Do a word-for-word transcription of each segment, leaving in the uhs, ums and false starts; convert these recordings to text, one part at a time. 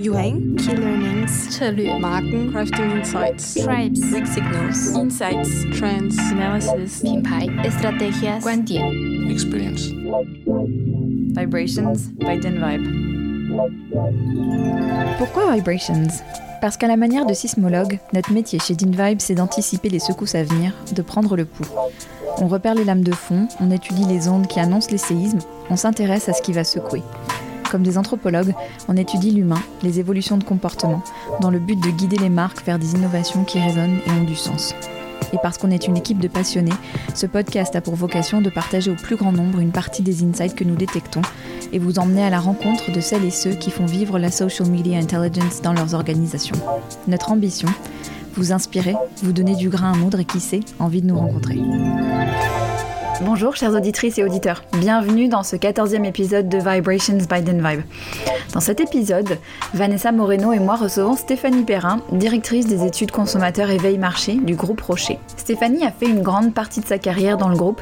Yuhang, Key Learnings, Tallinn, Marken, Crafting Insights, Tribes, Weak Signals, Insights, Trends, Analysis, Pinpai, Estrategias, Guantian, Experience, Vibrations by Dynvibe. Pourquoi Vibrations? Parce qu'à la manière de sismologue, notre métier chez Dynvibe, c'est d'anticiper les secousses à venir, de prendre le pouls. On repère les lames de fond, on étudie les ondes qui annoncent les séismes, on s'intéresse à ce qui va secouer. Comme des anthropologues, on étudie l'humain, les évolutions de comportement, dans le but de guider les marques vers des innovations qui résonnent et ont du sens. Et parce qu'on est une équipe de passionnés, ce podcast a pour vocation de partager au plus grand nombre une partie des insights que nous détectons et vous emmener à la rencontre de celles et ceux qui font vivre la social media intelligence dans leurs organisations. Notre ambition, vous inspirer, vous donner du grain à moudre et qui sait, envie de nous rencontrer. Bonjour chères auditrices et auditeurs, bienvenue dans ce quatorzième épisode de Vibrations by Dynvibe. Dans cet épisode, Vanessa Moreno et moi recevons Stéphanie Perrin, directrice des études consommateurs et veille marché du groupe Rocher. Stéphanie a fait une grande partie de sa carrière dans le groupe,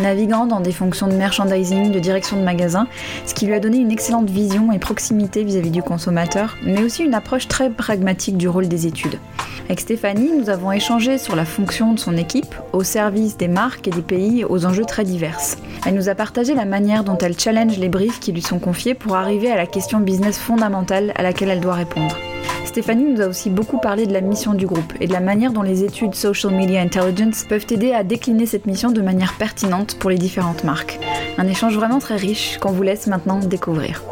naviguant dans des fonctions de merchandising, de direction de magasin, ce qui lui a donné une excellente vision et proximité vis-à-vis du consommateur, mais aussi une approche très pragmatique du rôle des études. Avec Stéphanie, nous avons échangé sur la fonction de son équipe, au service des marques et des pays, aux enjeux très diverses. Elle nous a partagé la manière dont elle challenge les briefs qui lui sont confiés pour arriver à la question business fondamentale à laquelle elle doit répondre. Stéphanie nous a aussi beaucoup parlé de la mission du groupe et de la manière dont les études Social Media Intelligence peuvent aider à décliner cette mission de manière pertinente pour les différentes marques. Un échange vraiment très riche qu'on vous laisse maintenant découvrir.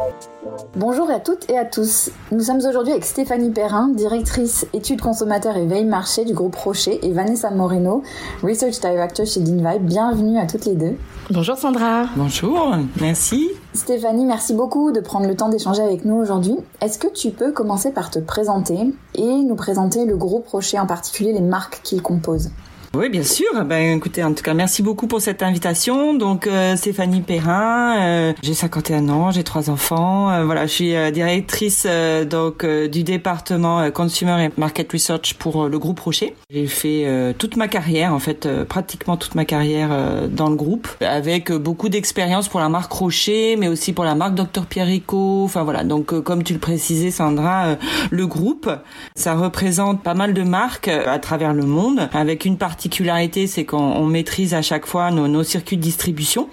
Bonjour à toutes et à tous. Nous sommes aujourd'hui avec Stéphanie Perrin, directrice études consommateurs et veille marché du groupe Rocher, et Vanessa Moreno, Research Director chez Dynvibe. Bienvenue à toutes les deux. Bonjour Sandra. Bonjour, merci. Stéphanie, merci beaucoup de prendre le temps d'échanger avec nous aujourd'hui. Est-ce que tu peux commencer par te présenter et nous présenter le groupe Rocher, en particulier les marques qu'il compose ? Oui, bien sûr. Ben, écoutez, en tout cas, merci beaucoup pour cette invitation. Donc, euh, Stéphanie Perrin, euh, j'ai cinquante et un ans, j'ai trois enfants. Euh, voilà, je suis euh, directrice euh, donc euh, du département euh, Consumer and Market Research pour euh, le groupe Rocher. J'ai fait euh, toute ma carrière, en fait, euh, pratiquement toute ma carrière euh, dans le groupe, avec euh, beaucoup d'expérience pour la marque Rocher, mais aussi pour la marque docteur Pierre Ricaud. Enfin voilà. Donc, euh, comme tu le précisais, Sandra, euh, le groupe, ça représente pas mal de marques euh, à travers le monde, avec une partie particularité, c'est qu'on on maîtrise à chaque fois nos, nos circuits de distribution,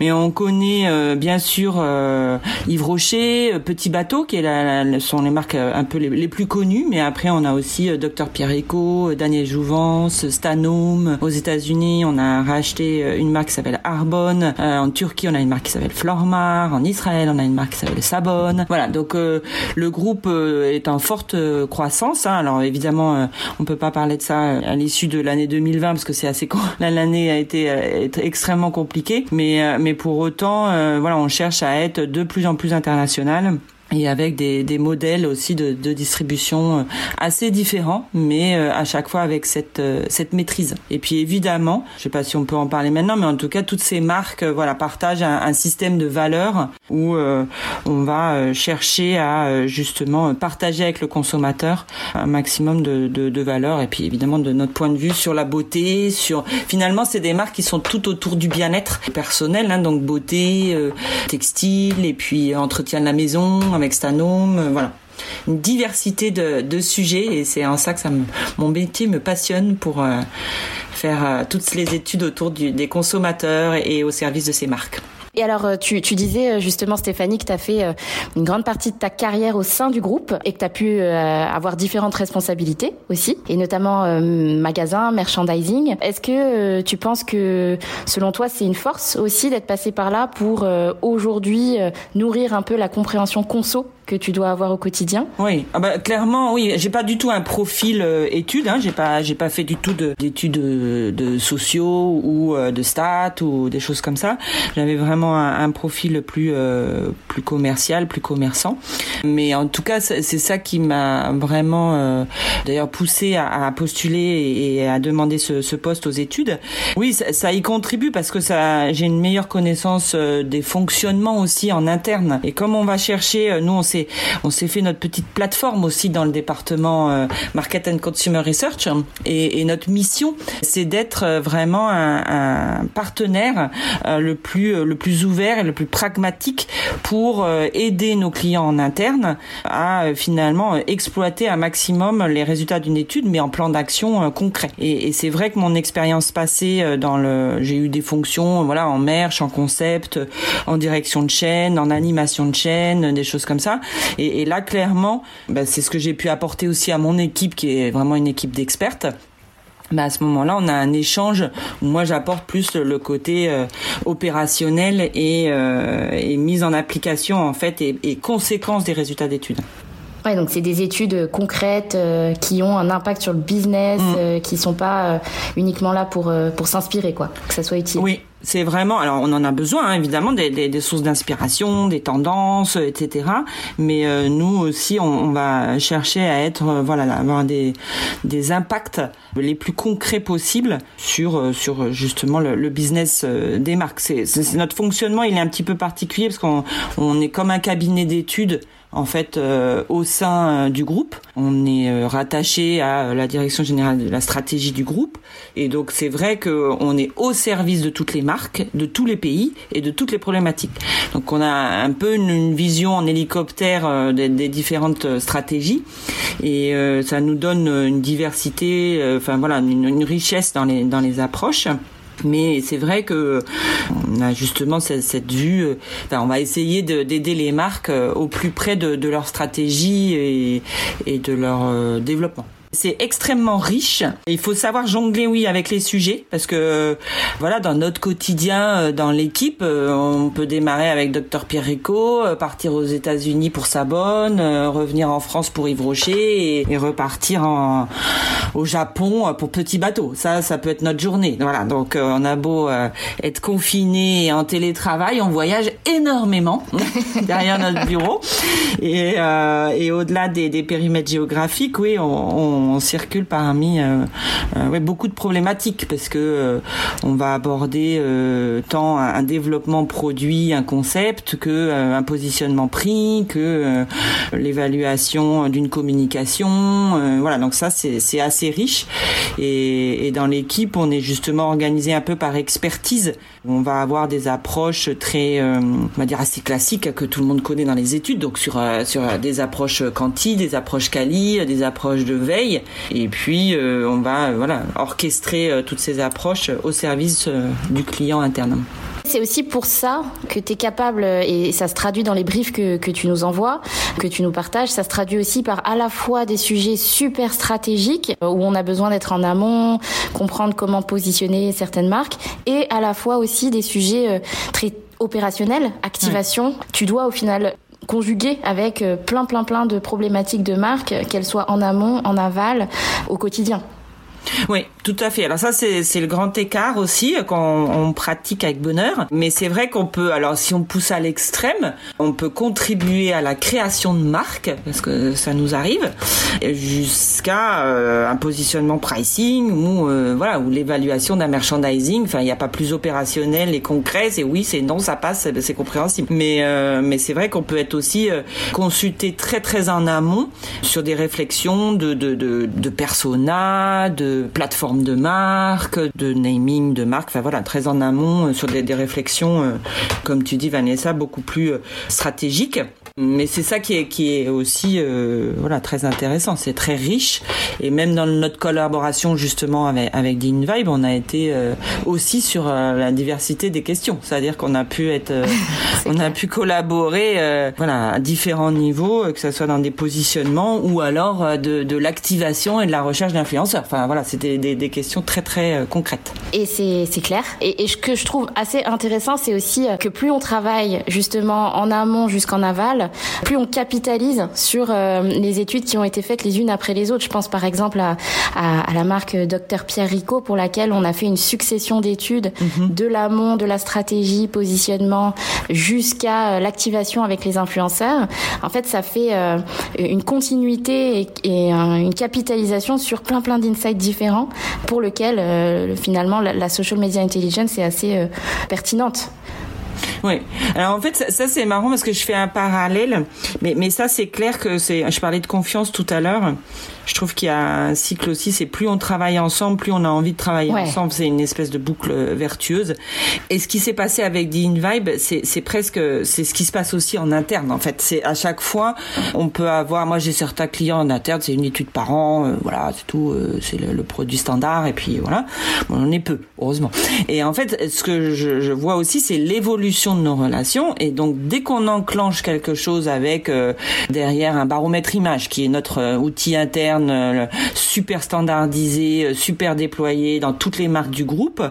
mais on connaît euh, bien sûr euh, Yves Rocher, euh, Petit Bateau, qui est la, la, sont les marques euh, un peu les, les plus connues, mais après on a aussi euh, docteur Pierre Eco, euh, Daniel Jouvance, Stanhome. Aux États-Unis, on a racheté euh, une marque qui s'appelle Arbonne. Euh, en Turquie, on a une marque qui s'appelle Flormar. En Israël, on a une marque qui s'appelle Sabonne. Voilà, donc euh, le groupe euh, est en forte euh, croissance. Hein. Alors évidemment, euh, on peut pas parler de ça à l'issue de l'année deux mille vingt. Parce que c'est assez court. L'année a été euh, extrêmement compliquée, mais euh, mais pour autant, euh, voilà, on cherche à être de plus en plus international. Et avec des, des modèles aussi de, de distribution assez différents, mais à chaque fois avec cette, cette maîtrise. Et puis évidemment, je ne sais pas si on peut en parler maintenant, mais en tout cas, toutes ces marques voilà, partagent un, un système de valeurs où euh, on va chercher à justement partager avec le consommateur un maximum de, de, de valeurs. Et puis évidemment, de notre point de vue sur la beauté, sur finalement, c'est des marques qui sont tout autour du bien-être personnel, hein, donc beauté, euh, textile, et puis entretien de la maison, avec Stanhome, voilà. Une diversité de, de sujets, et c'est en ça que ça me, mon métier me passionne pour euh, faire euh, toutes les études autour du, des consommateurs et au service de ces marques. Et alors, tu, tu disais justement, Stéphanie, que tu as fait une grande partie de ta carrière au sein du groupe et que tu as pu avoir différentes responsabilités aussi, et notamment euh, magasin, merchandising. Est-ce que euh, tu penses que, selon toi, c'est une force aussi d'être passé par là pour euh, aujourd'hui euh, nourrir un peu la compréhension conso que tu dois avoir au quotidien? Oui, ah bah, clairement, oui. J'ai pas du tout un profil euh, études. Hein. J'ai pas, j'ai pas fait du tout de, d'études de, de sociaux ou euh, de stats ou des choses comme ça. J'avais vraiment un, un profil plus euh, plus commercial, plus commerçant. Mais en tout cas, c'est, c'est ça qui m'a vraiment euh, d'ailleurs poussé à, à postuler et, et à demander ce, ce poste aux études. Oui, ça, ça y contribue parce que ça, j'ai une meilleure connaissance euh, des fonctionnements aussi en interne. Et comme on va chercher, euh, nous on s'est s'est on s'est fait notre petite plateforme aussi dans le département euh, Market and Consumer Research, et, et notre mission c'est d'être vraiment un, un partenaire euh, le plus le plus ouvert et le plus pragmatique pour euh, aider nos clients en interne à euh, finalement exploiter un maximum les résultats d'une étude, mais en plan d'action euh, concret. Et, et c'est vrai que mon expérience passée euh, dans le j'ai eu des fonctions voilà en merch, en concept, en direction de chaîne, en animation de chaîne, des choses comme ça. Et, et là, clairement, ben, c'est ce que j'ai pu apporter aussi à mon équipe, qui est vraiment une équipe d'expertes. Bah à ce moment-là, on a un échange où moi j'apporte plus le côté euh, opérationnel et, euh, et mise en application en fait et, et conséquence des résultats d'études. Ouais, donc c'est des études concrètes euh, qui ont un impact sur le business, mmh. euh, qui sont pas euh, uniquement là pour euh, pour s'inspirer quoi, que ça soit utile. Oui. C'est vraiment, alors on en a besoin hein, évidemment des, des, des sources d'inspiration, des tendances, et cetera. Mais euh, nous aussi, on, on va chercher à être, euh, voilà, là, avoir des, des impacts les plus concrets possibles sur euh, sur justement le, le business euh, des marques. C'est, c'est, c'est notre fonctionnement, il est un petit peu particulier parce qu'on on est comme un cabinet d'études en fait euh, au sein euh, du groupe. On est euh, rattaché à la direction générale de la stratégie du groupe, et donc c'est vrai que on est au service de toutes les marques, de tous les pays et de toutes les problématiques. Donc on a un peu une, une vision en hélicoptère euh, des, des différentes stratégies, et euh, ça nous donne une diversité, euh, enfin voilà, une, une richesse dans les dans les approches. Mais c'est vrai que on a justement cette, cette vue. Enfin, on va essayer de, d'aider les marques au plus près de, de leur stratégie et, et de leur euh, développement. C'est extrêmement riche. Il faut savoir jongler, oui, avec les sujets, parce que voilà, dans notre quotidien, dans l'équipe, on peut démarrer avec docteur Pierre Ricaud, partir aux États-Unis pour Sabonne, revenir en France pour Yves Rocher et, et repartir en, au Japon pour Petit Bateau. Ça, ça peut être notre journée. Voilà. Donc, on a beau être confiné en télétravail, on voyage énormément derrière notre bureau, et, euh, et au-delà des, des périmètres géographiques, oui, on, on on circule parmi euh, euh, ouais, beaucoup de problématiques, parce que euh, on va aborder euh, tant un, un développement produit, un concept, que euh, un positionnement prix, que euh, l'évaluation d'une communication. Euh, voilà, donc ça c'est, c'est assez riche. Et, et dans l'équipe, on est justement organisé un peu par expertise. On va avoir des approches très, euh, on va dire assez classiques que tout le monde connaît dans les études. Donc sur euh, sur des approches quanti, des approches quali, des approches de veille. Et puis euh, on va euh, voilà, orchestrer euh, toutes ces approches euh, au service euh, du client interne. C'est aussi pour ça que tu es capable, et ça se traduit dans les briefs que, que tu nous envoies, que tu nous partages, ça se traduit aussi par à la fois des sujets super stratégiques, où on a besoin d'être en amont, comprendre comment positionner certaines marques, et à la fois aussi des sujets euh, très opérationnels, activation. Ouais. Tu dois au final conjugué avec plein plein plein de problématiques de marque, qu'elles soient en amont, en aval, au quotidien. Oui, tout à fait. Alors ça, c'est, c'est le grand écart aussi qu'on on pratique avec bonheur. Mais c'est vrai qu'on peut, alors si on pousse à l'extrême, on peut contribuer à la création de marques, parce que ça nous arrive, jusqu'à euh, un positionnement pricing ou euh, voilà, ou l'évaluation d'un merchandising. Enfin, il n'y a pas plus opérationnel et concret. C'est oui, c'est non, ça passe, c'est, c'est compréhensible. Mais euh, mais c'est vrai qu'on peut être aussi euh, consulté très très en amont sur des réflexions de de de, de persona, de plateforme de marque, de naming de marque, enfin voilà, très en amont sur des, des réflexions, euh, comme tu dis Vanessa, beaucoup plus euh, stratégiques. Mais c'est ça qui est, qui est aussi euh, voilà, très intéressant, c'est très riche. Et même dans notre collaboration justement avec, avec Dynvibe, on a été euh, aussi sur euh, la diversité des questions. C'est-à-dire qu'on a pu être, euh, on clair. a pu collaborer euh, voilà, à différents niveaux, que ce soit dans des positionnements ou alors euh, de, de l'activation et de la recherche d'influenceurs. Enfin voilà, c'était des, des questions très très euh, concrètes. Et c'est, c'est clair. Et, et ce que je trouve assez intéressant, c'est aussi que plus on travaille justement en amont jusqu'en aval, plus on capitalise sur euh, les études qui ont été faites les unes après les autres. Je pense par exemple à, à, à la marque docteur Pierre Ricaud, pour laquelle on a fait une succession d'études, mm-hmm. de l'amont, de la stratégie, positionnement, jusqu'à euh, l'activation avec les influenceurs. En fait, ça fait euh, une continuité et, et un, une capitalisation sur plein plein d'insights différents, pour lequel euh, finalement la, la social media intelligence est assez euh, pertinente. Oui. Alors en fait, ça, ça c'est marrant parce que je fais un parallèle, mais, mais ça c'est clair que c'est. Je parlais de confiance tout à l'heure. Je trouve qu'il y a un cycle aussi, c'est plus on travaille ensemble, plus on a envie de travailler ouais. ensemble. C'est une espèce de boucle vertueuse. Et ce qui s'est passé avec Dynvibe, c'est, c'est presque, c'est ce qui se passe aussi en interne. En fait, c'est à chaque fois, on peut avoir. Moi, j'ai certains clients en interne, c'est une étude par an, euh, voilà, c'est tout, euh, c'est le, le produit standard. Et puis voilà, bon, on en est peu, heureusement. Et en fait, ce que je, je vois aussi, c'est l'évolution de nos relations. Et donc, dès qu'on enclenche quelque chose avec euh, derrière un baromètre image, qui est notre euh, outil interne. Super standardisé, super déployé dans toutes les marques du groupe,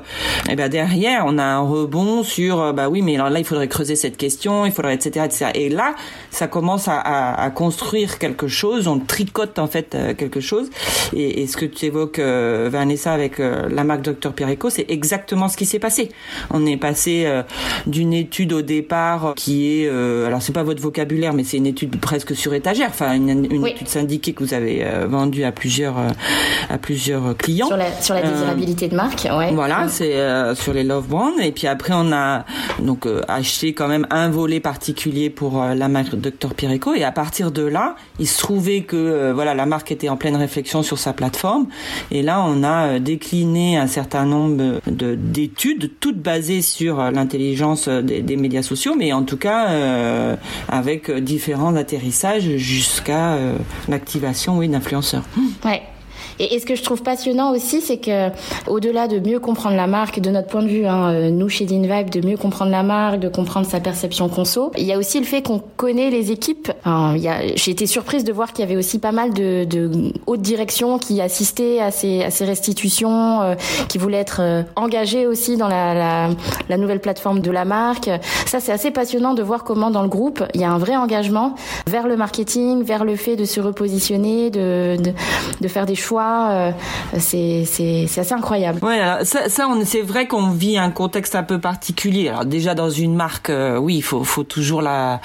et ben derrière on a un rebond sur bah oui mais alors là il faudrait creuser cette question, il faudrait etc etc et là ça commence à, à, à construire quelque chose, on tricote en fait quelque chose et, et ce que tu évoques euh, Vanessa avec euh, la marque docteur Pierre Eco, c'est exactement ce qui s'est passé. On est passé euh, d'une étude au départ qui est euh, alors c'est pas votre vocabulaire mais c'est une étude presque sur étagère, enfin une, une oui. étude syndiquée que vous avez euh, vendu à plusieurs à plusieurs clients sur la, sur la désirabilité euh, de marque, ouais. Voilà, c'est euh, sur les love brands et puis après on a donc euh, acheté quand même un volet particulier pour euh, la marque docteur Pierre Ricaud et à partir de là, il se trouvait que euh, voilà, la marque était en pleine réflexion sur sa plateforme et là on a euh, décliné un certain nombre de d'études toutes basées sur euh, l'intelligence des, des médias sociaux mais en tout cas euh, avec différents atterrissages jusqu'à euh, l'activation oui d'influence. Ouais. Et, et ce que je trouve passionnant aussi, c'est que au-delà de mieux comprendre la marque, de notre point de vue, hein, nous chez Dynvibe, de mieux comprendre la marque, de comprendre sa perception conso, il y a aussi le fait qu'on connaît les équipes. Alors, il y a, j'ai été surprise de voir qu'il y avait aussi pas mal de, de hautes directions qui assistaient à ces, à ces restitutions, euh, qui voulaient être euh, engagées aussi dans la, la, la nouvelle plateforme de la marque. Ça, c'est assez passionnant de voir comment dans le groupe, il y a un vrai engagement vers le marketing, vers le fait de se repositionner, de, de, de faire des choix. C'est, c'est, c'est assez incroyable. Ouais, alors ça, ça on, c'est vrai qu'on vit un contexte un peu particulier. Alors déjà dans une marque, euh, oui, il faut, faut toujours la...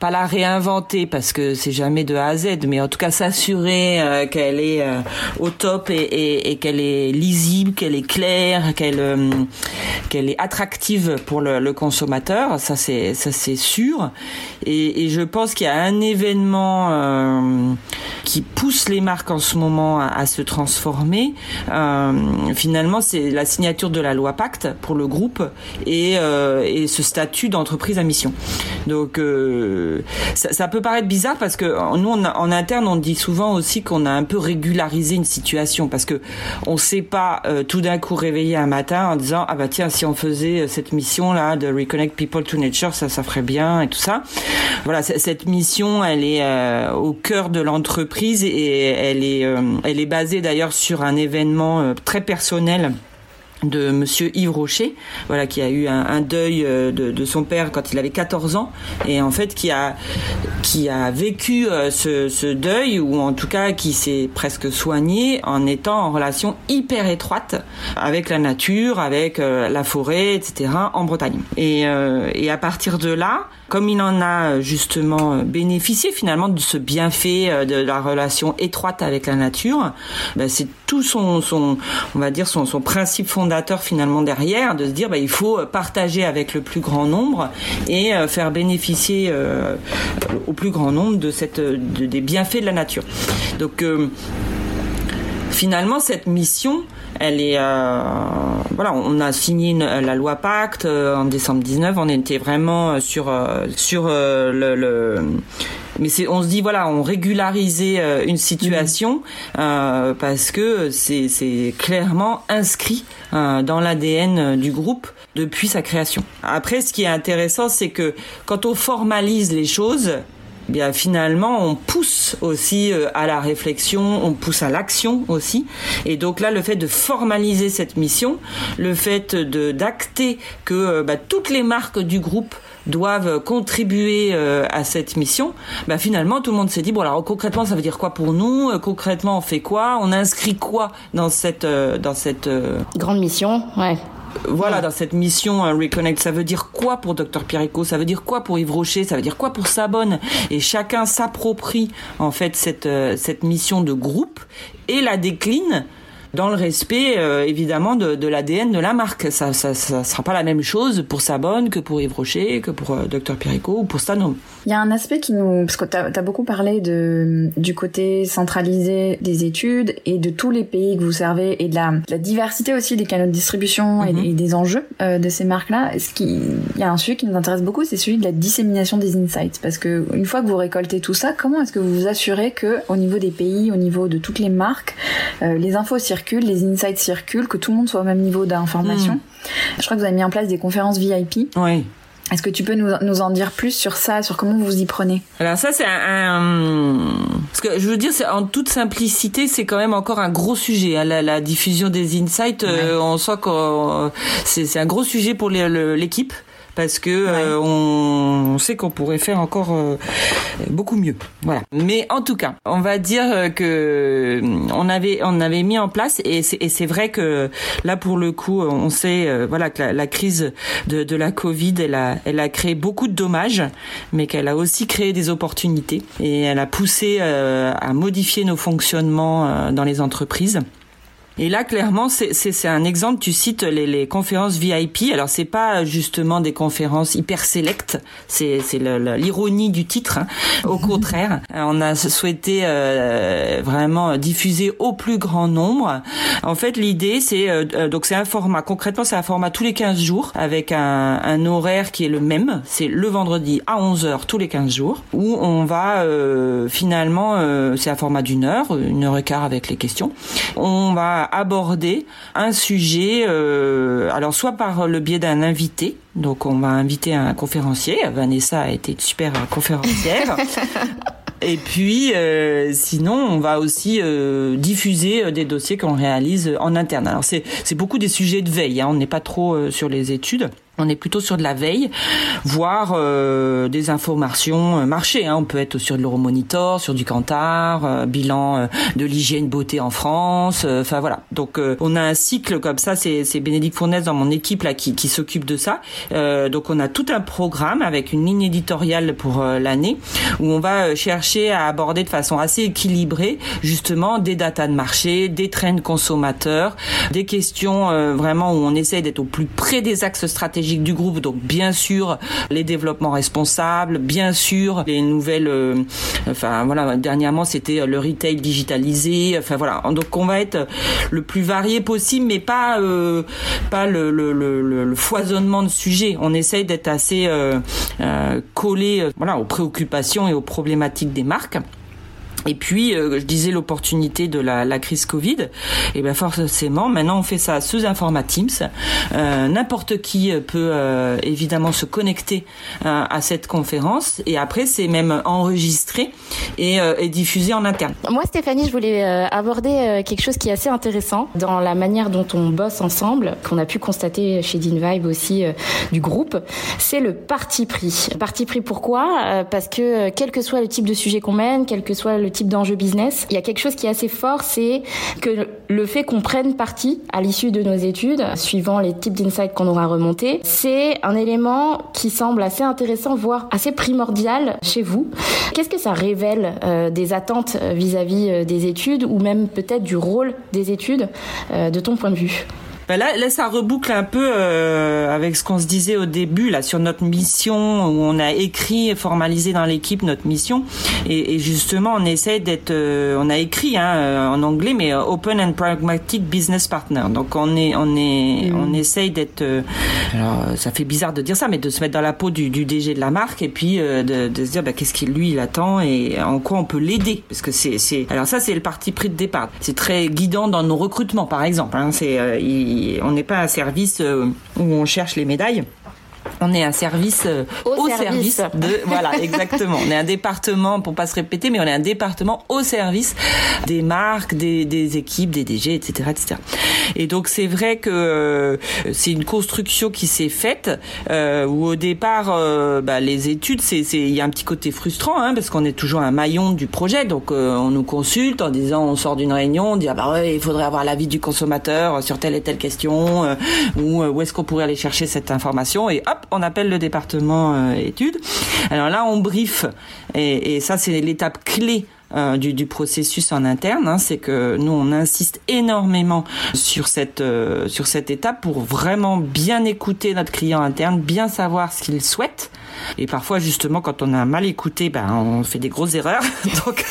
pas la réinventer parce que c'est jamais de A à Z, mais en tout cas s'assurer euh, qu'elle est euh, au top et, et, et qu'elle est lisible, qu'elle est claire, qu'elle euh, qu'elle est attractive pour le, le consommateur, ça c'est ça c'est sûr. Et, et je pense qu'il y a un événement euh, qui pousse les marques en ce moment à, à se transformer. Euh, finalement, c'est la signature de la loi Pacte pour le groupe et, euh, et ce statut d'entreprise à mission. Donc euh, Ça, ça peut paraître bizarre parce que nous on a, en interne on dit souvent aussi qu'on a un peu régularisé une situation parce que on s'est pas euh, tout d'un coup réveillé un matin en disant ah bah tiens si on faisait cette mission là de reconnect people to nature ça ça ferait bien et tout ça. Voilà, c- cette mission elle est euh, au cœur de l'entreprise et elle est euh, elle est basée d'ailleurs sur un événement euh, très personnel de monsieur Yves Rocher, voilà, qui a eu un, un deuil de, de son père quand il avait quatorze ans et en fait qui a qui a vécu ce, ce deuil ou en tout cas qui s'est presque soigné en étant en relation hyper étroite avec la nature, avec la forêt, et cetera en Bretagne. Et, euh, et à partir de là, comme il en a justement bénéficié finalement de ce bienfait de la relation étroite avec la nature, ben c'est tout son, son on va dire son, son principe fondamental fondateur finalement derrière, de se dire bah, il faut partager avec le plus grand nombre et euh, faire bénéficier euh, au plus grand nombre de cette, de, des bienfaits de la nature. Donc euh, finalement cette mission elle est euh, voilà, on a signé une, la loi Pacte euh, en décembre dix-neuf, on était vraiment sur, euh, sur euh, le, le mais c'est, on se dit voilà, on régularisait une situation euh, parce que c'est, c'est clairement inscrit euh, dans l'A D N du groupe depuis sa création. Après, ce qui est intéressant, c'est que quand on formalise les choses, bien finalement on pousse aussi à la réflexion, on pousse à l'action aussi. Et donc là, le fait de formaliser cette mission, le fait de d'acter que bah, toutes les marques du groupe doivent contribuer euh, à cette mission, bah finalement tout le monde s'est dit bon alors concrètement ça veut dire quoi pour nous, concrètement on fait quoi, on inscrit quoi dans cette euh, dans cette euh... grande mission, ouais. Voilà, ouais. Dans cette mission euh, Reconnect, ça veut dire quoi pour docteur Pierre Ricaud, ça veut dire quoi pour Yves Rocher, ça veut dire quoi pour Sabonne, et chacun s'approprie en fait cette euh, cette mission de groupe et la décline dans le respect euh, évidemment de, de l'A D N de la marque. Ça ne sera pas la même chose pour Sabonne que pour Yves Rocher, que pour euh, docteur Pierre Eco ou pour Stanhome. Il y a un aspect qui nous... Parce que tu as beaucoup parlé de, du côté centralisé des études et de tous les pays que vous servez et de la, de la diversité aussi des canaux de distribution et, mm-hmm. et des enjeux euh, de ces marques-là. Ce qui, il y a un sujet qui nous intéresse beaucoup, c'est celui de la dissémination des insights. Parce que une fois que vous récoltez tout ça, comment est-ce que vous vous assurez qu'au niveau des pays, au niveau de toutes les marques, euh, les infos circulent, les insights circulent, que tout le monde soit au même niveau d'information. Mmh. Je crois que vous avez mis en place des conférences V I P. Oui. Est-ce que tu peux nous, nous en dire plus sur ça, sur comment vous y prenez ? Alors ça, c'est un... Parce que je veux dire, c'est, en toute simplicité, c'est quand même encore un gros sujet. Hein, la, la diffusion des insights, ouais. euh, on sent que c'est, c'est un gros sujet pour les, le, l'équipe. Parce que ouais. euh, on, on sait qu'on pourrait faire encore euh, beaucoup mieux, voilà. Mais en tout cas, on va dire que on avait on avait mis en place et c'est, et c'est vrai que là pour le coup, on sait euh, voilà que la, la crise de, de la Covid, elle a elle a créé beaucoup de dommages, mais qu'elle a aussi créé des opportunités et elle a poussé euh, à modifier nos fonctionnements euh, dans les entreprises. Et là, clairement, c'est, c'est, c'est un exemple. Tu cites les, les conférences V I P. Alors, c'est pas justement des conférences hyper sélectes. C'est, c'est le, le, l'ironie du titre. Hein. Au contraire, on a souhaité euh, vraiment diffuser au plus grand nombre. En fait, l'idée, c'est euh, donc c'est un format. Concrètement, c'est un format tous les quinze jours avec un, un horaire qui est le même. C'est le vendredi à onze heures tous les quinze jours où on va euh, finalement, euh, c'est un format d'une heure, une heure et quart avec les questions. On va aborder un sujet, euh, alors soit par le biais d'un invité. Donc on va inviter un conférencier. Vanessa a été une super conférencière. Et puis, euh, sinon, on va aussi euh, diffuser des dossiers qu'on réalise en interne. Alors c'est c'est beaucoup des sujets de veille. Hein. On n'est pas trop euh, sur les études. On est plutôt sur de la veille, voire euh, des informations euh, marché. Hein. On peut être sur de l'Euromonitor, sur du Kantar, euh, bilan euh, de l'hygiène beauté en France. Enfin euh, voilà. Donc euh, on a un cycle comme ça. C'est, c'est Bénédicte Fournet dans mon équipe là qui, qui s'occupe de ça. Euh, donc on a tout un programme avec une ligne éditoriale pour euh, l'année où on va euh, chercher à aborder de façon assez équilibrée justement des datas de marché, des trends consommateurs, des questions euh, vraiment où on essaye d'être au plus près des axes stratégiques du groupe, donc bien sûr les développements responsables, bien sûr les nouvelles, euh, enfin voilà, dernièrement c'était le retail digitalisé, enfin voilà, donc on va être le plus varié possible, mais pas euh, pas le, le, le, le foisonnement de sujets. On essaye d'être assez euh, euh, collé euh, voilà, aux préoccupations et aux problématiques des marques. Et puis, euh, je disais l'opportunité de la, la crise Covid. Et ben forcément, maintenant on fait ça sous un format Teams. Euh, n'importe qui peut euh, évidemment se connecter euh, à cette conférence. Et après, c'est même enregistré et, euh, et diffusé en interne. Moi, Stéphanie, je voulais euh, aborder euh, quelque chose qui est assez intéressant dans la manière dont on bosse ensemble, qu'on a pu constater chez Dynvibe aussi euh, du groupe. C'est le parti pris. Parti pris pourquoi ? euh, Parce que euh, quel que soit le type de sujet qu'on mène, quel que soit le le type d'enjeu business, il y a quelque chose qui est assez fort, c'est que le fait qu'on prenne parti à l'issue de nos études, suivant les types d'insights qu'on aura remontés, c'est un élément qui semble assez intéressant, voire assez primordial chez vous. Qu'est-ce que ça révèle euh, des attentes vis-à-vis des études ou même peut-être du rôle des études euh, de ton point de vue ? Ben là, là, ça reboucle un peu euh, avec ce qu'on se disait au début, là, sur notre mission, où on a écrit et formalisé dans l'équipe notre mission. Et, et justement, on essaie d'être... Euh, on a écrit hein, en anglais, mais euh, Open and Pragmatic Business Partner. Donc, on est, on est, on essaye d'être... Euh, alors, ça fait bizarre de dire ça, mais de se mettre dans la peau du, du D G de la marque et puis euh, de, de se dire, ben, qu'est-ce qu'il lui, il attend et en quoi on peut l'aider. Parce que c'est... c'est alors ça, c'est le parti pris de départ. C'est très guidant dans nos recrutements, par exemple. Hein, c'est... Euh, il, on n'est pas un service où on cherche les médailles. On est un service euh, au, au service. service de voilà exactement. On est un département pour pas se répéter, mais on est un département au service des marques, des, des équipes, des D G, et cetera, et cetera. Et donc c'est vrai que euh, c'est une construction qui s'est faite euh, où au départ, euh, bah, les études, c'est c'est il y a un petit côté frustrant hein, parce qu'on est toujours un maillon du projet. Donc euh, on nous consulte en disant, on sort d'une réunion, on dit ah bah ouais, il faudrait avoir l'avis du consommateur sur telle et telle question euh, ou euh, où est-ce qu'on pourrait aller chercher cette information et hop. On appelle le département euh, études. Alors là, on brief. Et, et ça, c'est l'étape clé euh, du, du processus en interne. Hein, c'est que nous, on insiste énormément sur cette, euh, sur cette étape pour vraiment bien écouter notre client interne, bien savoir ce qu'il souhaite. Et parfois, justement, quand on a mal écouté, ben, on fait des grosses erreurs. Donc,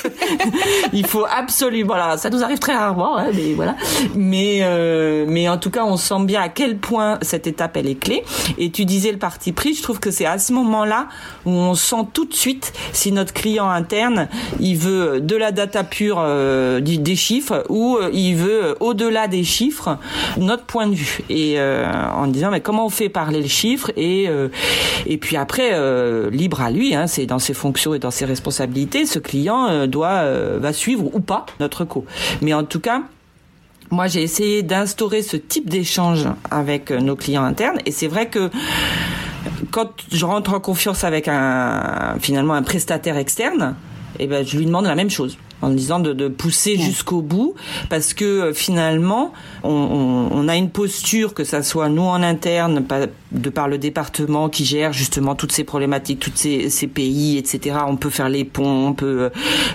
il faut absolument... Voilà, ça nous arrive très rarement, hein, mais voilà. Mais, euh, mais en tout cas, on sent bien à quel point cette étape, elle est clé. Et tu disais le parti pris. Je trouve que c'est à ce moment-là où on sent tout de suite si notre client interne, il veut de la data pure, euh, des chiffres, ou il veut, au-delà des chiffres, notre point de vue. Et euh, en disant, mais comment on fait parler le chiffre et, euh, et puis après... Euh, libre à lui, hein, c'est dans ses fonctions et dans ses responsabilités, ce client euh, doit euh, va suivre ou pas notre co. Mais en tout cas, moi j'ai essayé d'instaurer ce type d'échange avec euh, nos clients internes, et c'est vrai que quand je rentre en confiance avec un finalement un prestataire externe, eh ben je lui demande la même chose, en disant de, de pousser ouais. jusqu'au bout, parce que euh, finalement on, on, on a une posture, que ça soit nous en interne, pas, de par le département qui gère justement toutes ces problématiques, toutes ces, ces pays, et cetera. On peut faire les ponts, on peut euh,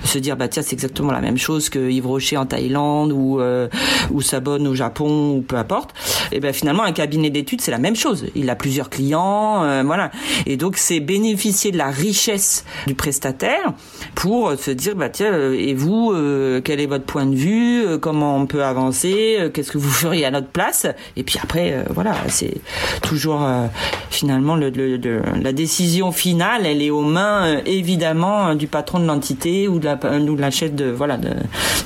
se dire bah tiens, c'est exactement la même chose que Yves Rocher en Thaïlande, ou euh, ou Sabonne au Japon, ou peu importe. Et ben finalement un cabinet d'études, c'est la même chose. Il a plusieurs clients, euh, voilà. Et donc c'est bénéficier de la richesse du prestataire pour se dire bah tiens, euh, et vous, euh, quel est votre point de vue, euh, comment on peut avancer, euh, qu'est-ce que vous feriez à notre place. Et puis après, euh, voilà, c'est toujours euh, finalement le, le, le, la décision finale, elle est aux mains euh, évidemment euh, du patron de l'entité, ou de la, euh, ou de la chef de, voilà, de,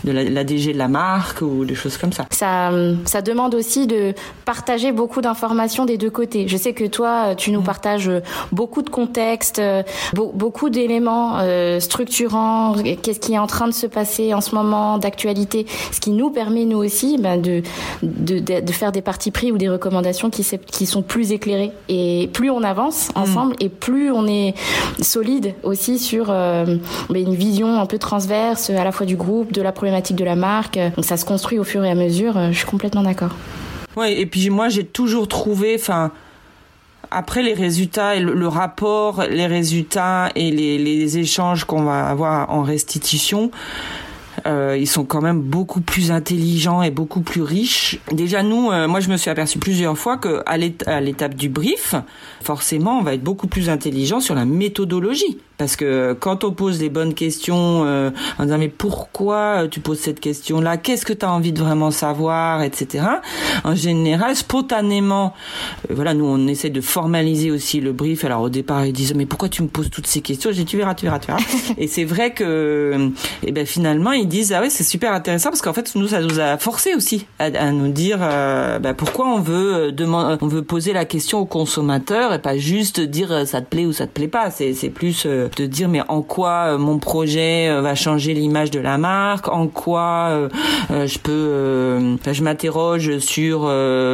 de la, la D G de la marque, ou des choses comme ça. Ça, ça demande aussi de partager beaucoup d'informations des deux côtés. Je sais que toi, tu nous partages beaucoup de contextes, be- beaucoup d'éléments euh, structurants, qu'est-ce qui est en train de se passer en ce moment, d'actualité, ce qui nous permet nous aussi bah, de, de, de faire des partis pris ou des recommandations qui, qui sont plus éclairées. Et plus on avance ensemble mmh. et plus on est solide aussi sur euh, une vision un peu transverse à la fois du groupe, de la problématique de la marque. Donc ça se construit au fur et à mesure, je suis complètement d'accord. Oui, et puis moi j'ai toujours trouvé... Fin... Après les résultats et le, le rapport, les résultats et les, les échanges qu'on va avoir en restitution, euh, ils sont quand même beaucoup plus intelligents et beaucoup plus riches. Déjà nous, euh, moi je me suis aperçue plusieurs fois que à l'étape, à l'étape du brief, forcément on va être beaucoup plus intelligent sur la méthodologie. Parce que quand on pose des bonnes questions, euh, en disant mais pourquoi tu poses cette question-là, qu'est-ce que tu as envie de vraiment savoir, et cetera. En général, spontanément, euh, voilà, nous on essaie de formaliser aussi le brief. Alors au départ ils disent mais pourquoi tu me poses toutes ces questions ? J'ai dit tu verras, tu verras, tu verras. Et c'est vrai que, et ben finalement ils disent ah ouais, c'est super intéressant, parce qu'en fait nous ça nous a forcé aussi à, à nous dire euh, ben, pourquoi on veut demander, on veut poser la question au consommateur et pas juste dire ça te plaît ou ça te plaît pas. C'est c'est plus euh, de dire mais en quoi mon projet va changer l'image de la marque, en quoi je peux, je m'interroge sur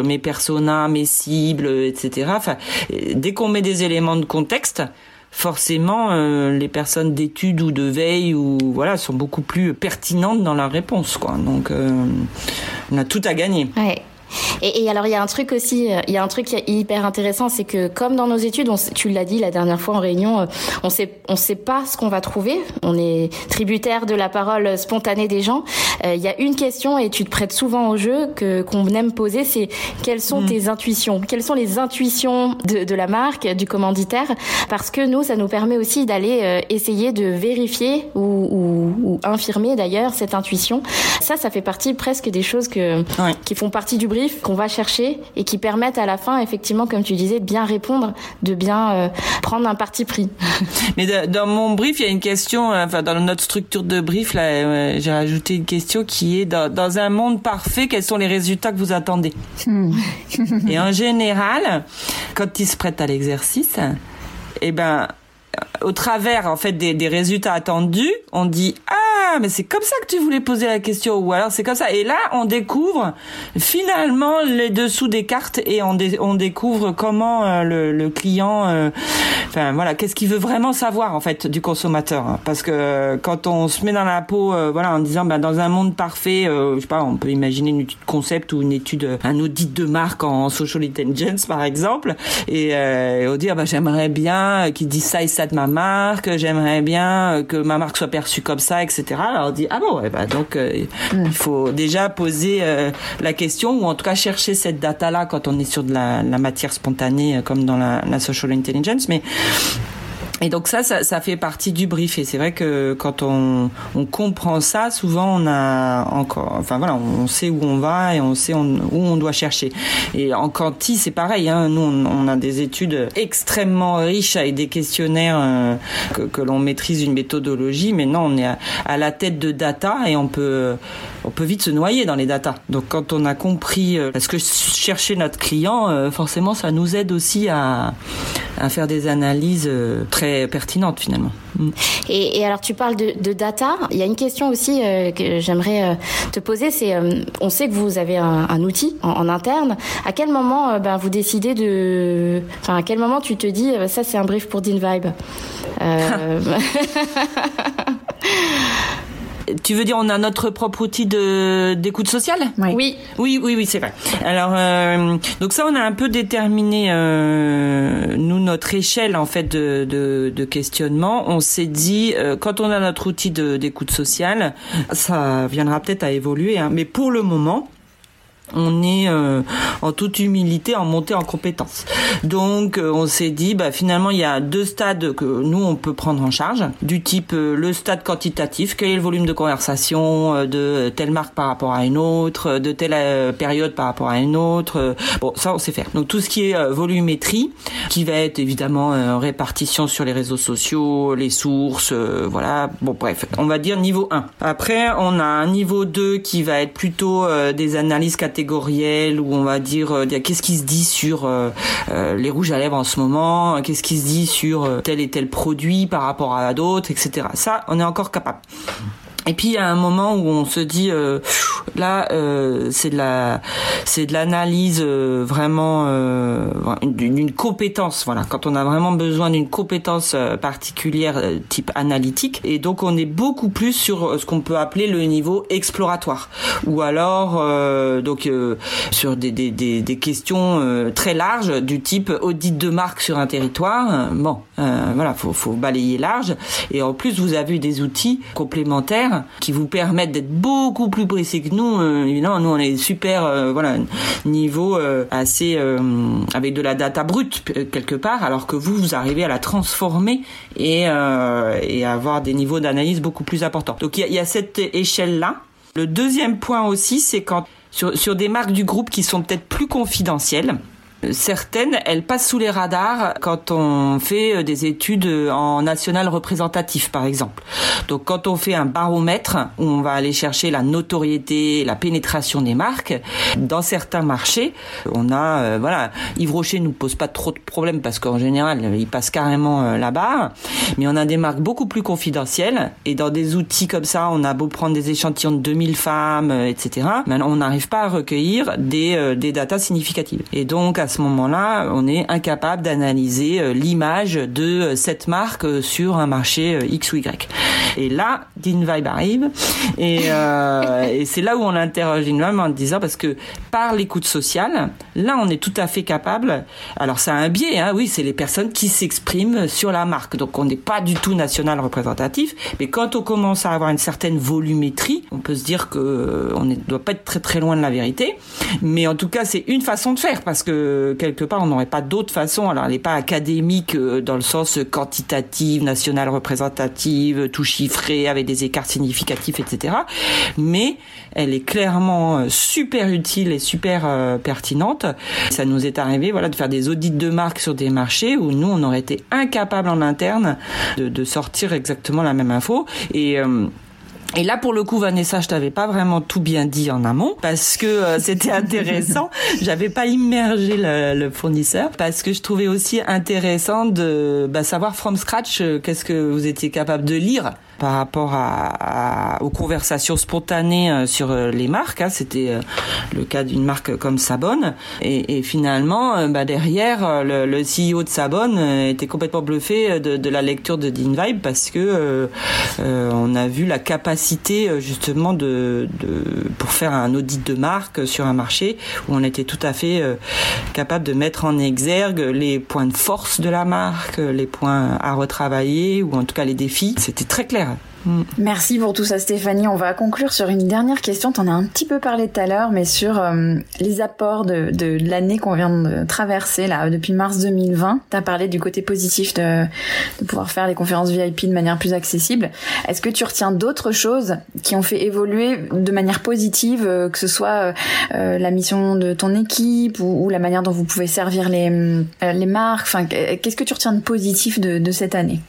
mes personas, mes cibles, et cetera. Enfin, dès qu'on met des éléments de contexte, forcément euh, les personnes d'études ou de veille ou voilà sont beaucoup plus pertinentes dans la réponse, quoi. Donc euh, on a tout à gagner. Ouais. Et, et alors il y a un truc aussi, il y a un truc hyper intéressant, c'est que comme dans nos études, on, tu l'as dit la dernière fois en réunion, on sait, on sait pas ce qu'on va trouver, on est tributaire de la parole spontanée des gens. Euh, il y a une question, et tu te prêtes souvent au jeu, que qu'on aime poser, c'est quelles sont mmh. tes intuitions, quelles sont les intuitions de, de la marque, du commanditaire, parce que nous ça nous permet aussi d'aller essayer de vérifier ou, ou, ou infirmer d'ailleurs cette intuition. Ça, ça fait partie presque des choses que ouais. qui font partie du brief qu'on va chercher et qui permettent à la fin, effectivement, comme tu disais, de bien répondre, de bien euh, prendre un parti pris. Mais de, dans mon brief, il y a une question, euh, enfin dans notre structure de brief, là, euh, j'ai rajouté une question qui est dans, dans un monde parfait, quels sont les résultats que vous attendez ? Et en général, quand ils se prêtent à l'exercice, eh ben, au travers en fait des, des résultats attendus, on dit ah mais c'est comme ça que tu voulais poser la question, ou alors c'est comme ça, et là on découvre finalement les dessous des cartes, et on, dé- on découvre comment euh, le, le client euh, enfin voilà qu'est-ce qu'il veut vraiment savoir en fait du consommateur, parce que quand on se met dans la peau euh, voilà en disant ben dans un monde parfait, euh, je sais pas, on peut imaginer une étude concept ou une étude un audit de marque en, en social intelligence par exemple, et euh, on dit ah, ben j'aimerais bien qu'ils disent ça et ça de ma marque, j'aimerais bien que ma marque soit perçue comme ça, et cetera. Alors on dit ah bon, eh ben, donc euh, ouais. il faut déjà poser euh, la question, ou en tout cas chercher cette data là quand on est sur de la, la matière spontanée comme dans la, la social intelligence. Mais et donc ça, ça, ça fait partie du brief. Et c'est vrai que quand on, on comprend ça, souvent on a encore, enfin voilà, on sait où on va et on sait on, où on doit chercher. Et en quanti, c'est pareil. Hein. Nous, on, on a des études extrêmement riches avec des questionnaires euh, que, que l'on maîtrise une méthodologie. Mais non, on est à, à la tête de data et on peut, on peut vite se noyer dans les data. Donc quand on a compris euh, ce que cherchait notre client, euh, forcément, ça nous aide aussi à, à faire des analyses euh, très pertinente finalement. Et, et alors tu parles de, de data, il y a une question aussi euh, que j'aimerais euh, te poser, c'est euh, on sait que vous avez un, un outil en, en interne, à quel moment euh, ben, vous décidez de... Enfin à quel moment tu te dis euh, ça c'est un brief pour Dynvibe euh... Tu veux dire on a notre propre outil de d'écoute sociale ? Oui. oui, oui, oui, oui, c'est vrai. Alors euh, donc ça on a un peu déterminé euh, nous notre échelle en fait de de, de questionnement. On s'est dit euh, quand on a notre outil de d'écoute sociale, ça viendra peut-être à évoluer, hein, mais pour le moment. On est euh, en toute humilité en montée en compétence. Donc euh, on s'est dit bah finalement il y a deux stades que nous on peut prendre en charge, du type euh, le stade quantitatif, quel est le volume de conversation euh, de telle marque par rapport à une autre, de telle euh, période par rapport à une autre. Euh, bon ça on sait faire. Donc tout ce qui est euh, volumétrie, qui va être évidemment euh, répartition sur les réseaux sociaux, les sources, euh, voilà. Bon bref, on va dire niveau un. Après on a un niveau deux qui va être plutôt euh, des analyses catégoriques, où on va dire euh, qu'est-ce qui se dit sur euh, euh, les rouges à lèvres en ce moment, qu'est-ce qui se dit sur euh, tel et tel produit par rapport à d'autres, et cetera. Ça, on est encore capable. Et puis il y a un moment où on se dit euh, là euh, c'est de la c'est de l'analyse euh, vraiment euh, d'une, d'une compétence, voilà, quand on a vraiment besoin d'une compétence particulière euh, type analytique, et donc on est beaucoup plus sur ce qu'on peut appeler le niveau exploratoire, ou alors euh, donc euh, sur des des des, des questions euh, très larges du type audit de marque sur un territoire. Bon euh, voilà, faut faut balayer large, et en plus vous avez des outils complémentaires qui vous permettent d'être beaucoup plus précis que nous. Euh, évidemment, nous on est super euh, voilà niveau euh, assez euh, avec de la data brute euh, quelque part, alors que vous vous arrivez à la transformer et euh, et avoir des niveaux d'analyse beaucoup plus importants. Donc il y, y a cette échelle là. Le deuxième point aussi, c'est quand sur sur des marques du groupe qui sont peut-être plus confidentielles. Certaines, elles passent sous les radars quand on fait des études en national représentatif, par exemple. Donc, quand on fait un baromètre, où on va aller chercher la notoriété, la pénétration des marques, dans certains marchés, on a, euh, voilà, Yves Rocher nous pose pas trop de problèmes parce qu'en général, il passe carrément euh, la barre. Mais on a des marques beaucoup plus confidentielles, et dans des outils comme ça, on a beau prendre des échantillons de deux mille femmes, euh, et cetera. Mais on n'arrive pas à recueillir des, euh, des datas significatives. Et donc, à À ce moment-là, on est incapable d'analyser l'image de cette marque sur un marché X ou Y. Et là, Dynvibe arrive, et, euh, et c'est là où on interroge Dynvibe en disant, parce que par l'écoute sociale, là, on est tout à fait capable. Alors, ça a un biais, hein, oui, c'est les personnes qui s'expriment sur la marque. Donc, on n'est pas du tout national représentatif, mais quand on commence à avoir une certaine volumétrie, on peut se dire que on ne doit pas être très très loin de la vérité. Mais en tout cas, c'est une façon de faire, parce que quelque part on n'aurait pas d'autre façon. Alors elle n'est pas académique dans le sens quantitative, nationale représentative, tout chiffré avec des écarts significatifs, etc., mais elle est clairement super utile et super euh, pertinente. Ça nous est arrivé, voilà, de faire des audits de marque sur des marchés où nous on aurait été incapable en interne de, de sortir exactement la même info. Et euh, Et là, pour le coup, Vanessa, je t'avais pas vraiment tout bien dit en amont, parce que euh, c'était intéressant. J'avais pas immergé le, le fournisseur, parce que je trouvais aussi intéressant de bah, savoir from scratch euh, qu'est-ce que vous étiez capable de lire par rapport à, à, aux conversations spontanées euh, sur euh, les marques. Hein. C'était euh, le cas d'une marque comme Sabonne. Et, et finalement, euh, bah, derrière, euh, le, le C E O de Sabonne euh, était complètement bluffé de, de la lecture de Dynvibe, parce que euh, euh, on a vu la capacité justement de, de pour faire un audit de marque sur un marché où on était tout à fait capable de mettre en exergue les points de force de la marque, les points à retravailler, ou en tout cas les défis. C'était très clair. Mm. Merci pour tout ça, Stéphanie. On va conclure sur une dernière question. Tu en as un petit peu parlé tout à l'heure, mais sur euh, les apports de, de, de l'année qu'on vient de traverser, là, depuis mars deux mille vingt. Tu as parlé du côté positif de, de pouvoir faire les conférences V I P de manière plus accessible. Est-ce que tu retiens d'autres choses qui ont fait évoluer de manière positive, euh, que ce soit euh, la mission de ton équipe ou, ou la manière dont vous pouvez servir les, euh, les marques? Enfin, qu'est-ce que tu retiens de positif de, de cette année ?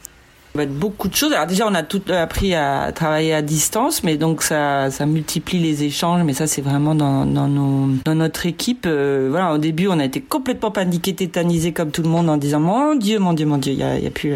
Beaucoup de choses. Alors déjà, on a tout appris à travailler à distance, mais donc ça, ça multiplie les échanges. Mais ça, c'est vraiment dans, dans nos, dans notre équipe. Euh, voilà, au début, on a été complètement paniqués, tétanisés comme tout le monde en disant mon Dieu, mon Dieu, mon Dieu, il y a, il y a plus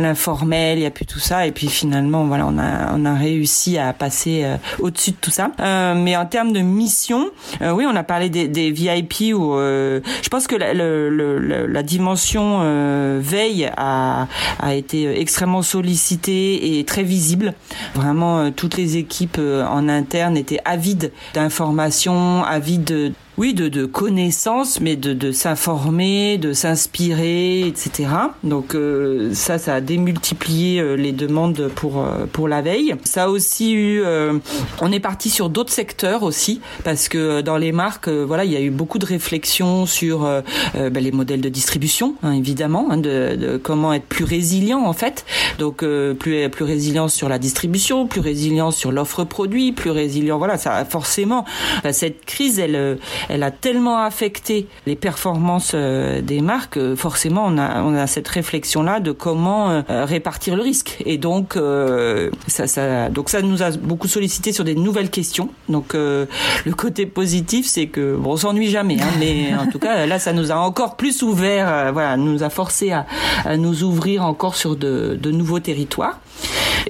l'informel, il y a plus tout ça. Et puis finalement, voilà, on a, on a réussi à passer euh, au-dessus de tout ça. Euh, mais en termes de mission, euh, oui, on a parlé des, des V I P où euh, je pense que la, le, le, la dimension euh, veille a, a été extrêmement sollicité et très visible. Vraiment, euh, toutes les équipes euh, en interne étaient avides d'informations, avides de Oui, de, de connaissances, mais de, de s'informer, de s'inspirer, et cetera. Donc euh, ça, ça a démultiplié euh, les demandes pour euh, pour la veille. Ça a aussi eu. Euh, on est parti sur d'autres secteurs aussi, parce que dans les marques, euh, voilà, il y a eu beaucoup de réflexions sur euh, euh, ben, les modèles de distribution, hein, évidemment, hein, de, de comment être plus résilient en fait. Donc euh, plus plus résilient sur la distribution, plus résilient sur l'offre produit, plus résilient. Voilà, ça forcément. Ben, cette crise, elle Elle a tellement affecté les performances des marques, forcément on a, on a cette réflexion-là de comment répartir le risque. Et donc, euh, ça, ça, donc ça nous a beaucoup sollicité sur des nouvelles questions. Donc euh, le côté positif, c'est que bon, on s'ennuie jamais, hein, mais en tout cas là ça nous a encore plus ouvert, euh, voilà, nous a forcé à, à nous ouvrir encore sur de, de nouveaux territoires.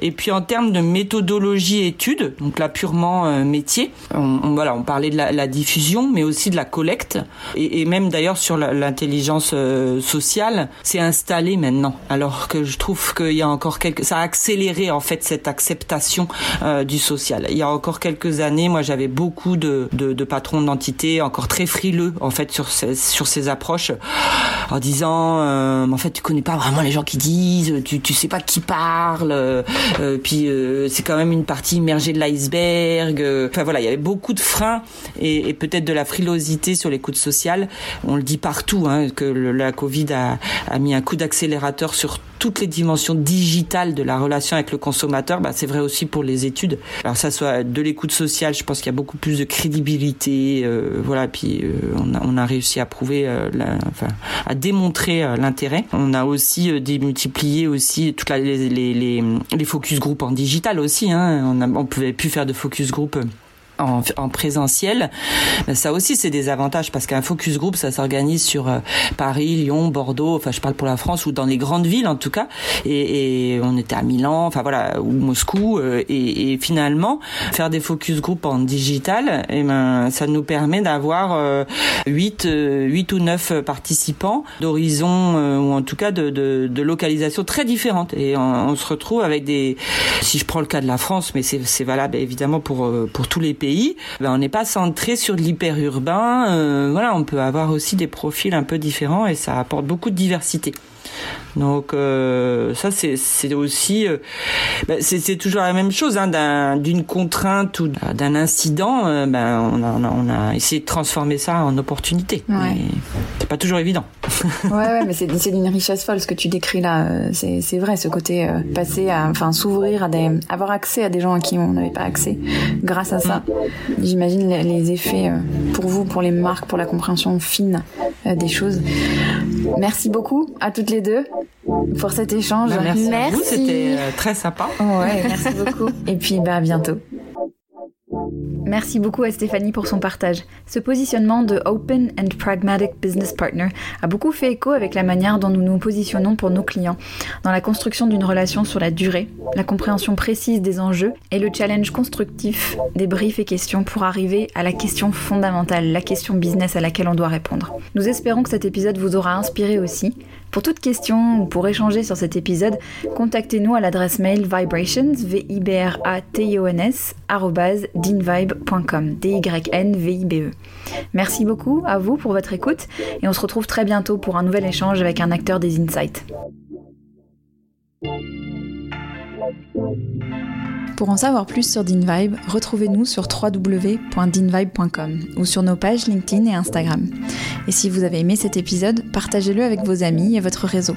Et puis en termes de méthodologie étude, donc là purement euh, métier, on, on, voilà, on parlait de la, la diffusion, mais aussi de la collecte, et, et même d'ailleurs sur la, l'intelligence euh, sociale, c'est installé maintenant. Alors que je trouve qu'il y a encore quelques, ça a accéléré en fait cette acceptation euh, du social. Il y a encore quelques années, moi j'avais beaucoup de, de, de patrons d'entités encore très frileux en fait sur ces, sur ces approches, en disant euh, en fait tu connais pas vraiment les gens qui disent, tu tu sais pas qui parle. Euh, Euh, puis euh, c'est quand même une partie immergée de l'iceberg. Euh, enfin voilà, il y avait beaucoup de freins et, et peut-être de la frilosité sur l'écoute sociale. On le dit partout, hein, que le, la Covid a, a mis un coup d'accélérateur sur toutes les dimensions digitales de la relation avec le consommateur. Bah, c'est vrai aussi pour les études. Alors ça soit de l'écoute sociale, je pense qu'il y a beaucoup plus de crédibilité. Euh, voilà, puis euh, on, a, on a réussi à prouver, euh, la, enfin, à démontrer euh, l'intérêt. On a aussi euh, démultiplié aussi toutes la, les, les, les, les focus group en digital aussi, hein. On a, on pouvait plus faire de focus group en, en présentiel. Ça aussi, c'est des avantages parce qu'un focus group, ça s'organise sur Paris, Lyon, Bordeaux. Enfin, je parle pour la France ou dans les grandes villes en tout cas. Et, et on était à Milan, enfin voilà, ou Moscou. Et, et finalement, faire des focus group en digital, et eh ben, ça nous permet d'avoir huit, huit ou neuf participants d'horizons ou en tout cas de, de, de localisations très différentes. Et on, on se retrouve avec des. Si je prends le cas de la France, mais c'est, c'est valable évidemment pour pour tous les pays. Pays, ben on n'est pas centré sur de l'hyperurbain. Euh, voilà, on peut avoir aussi des profils un peu différents et ça apporte beaucoup de diversité. Donc euh, ça c'est c'est aussi euh, ben c'est c'est toujours la même chose, hein, d'un d'une contrainte ou d'un incident, euh, ben on a, on a on a essayé de transformer ça en opportunité. Ouais. C'est pas toujours évident. Ouais ouais, mais c'est c'est d'une richesse folle ce que tu décris là, c'est c'est vrai ce côté euh, passer à enfin s'ouvrir à des avoir accès à des gens à qui on n'avait pas accès grâce à ça. Mmh. J'imagine les, les effets euh, pour vous, pour les marques, pour la compréhension fine euh, des choses. Merci beaucoup à toutes les deux pour cet échange. Ben, merci. Merci. À vous, c'était très sympa. Ouais, merci beaucoup. Et puis, bah, à bientôt. Merci beaucoup à Stéphanie pour son partage. Ce positionnement de Open and Pragmatic Business Partner a beaucoup fait écho avec la manière dont nous nous positionnons pour nos clients, dans la construction d'une relation sur la durée, la compréhension précise des enjeux et le challenge constructif des briefs et questions pour arriver à la question fondamentale, la question business à laquelle on doit répondre. Nous espérons que cet épisode vous aura inspiré aussi. Pour toute question ou pour échanger sur cet épisode, contactez-nous à l'adresse mail vibrations, V I B R A T I O N S, arrobase dynvibe point com, D Y N V I B E. Merci beaucoup à vous pour votre écoute et on se retrouve très bientôt pour un nouvel échange avec un acteur des Insights. Pour en savoir plus sur Dynvibe, retrouvez-nous sur w w w point dynvibe point com ou sur nos pages LinkedIn et Instagram. Et si vous avez aimé cet épisode, partagez-le avec vos amis et votre réseau.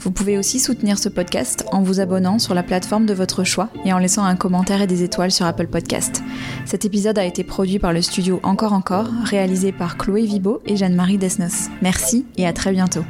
Vous pouvez aussi soutenir ce podcast en vous abonnant sur la plateforme de votre choix et en laissant un commentaire et des étoiles sur Apple Podcast. Cet épisode a été produit par le studio Encore Encore, réalisé par Chloé Vibo et Jeanne-Marie Desnos. Merci et à très bientôt.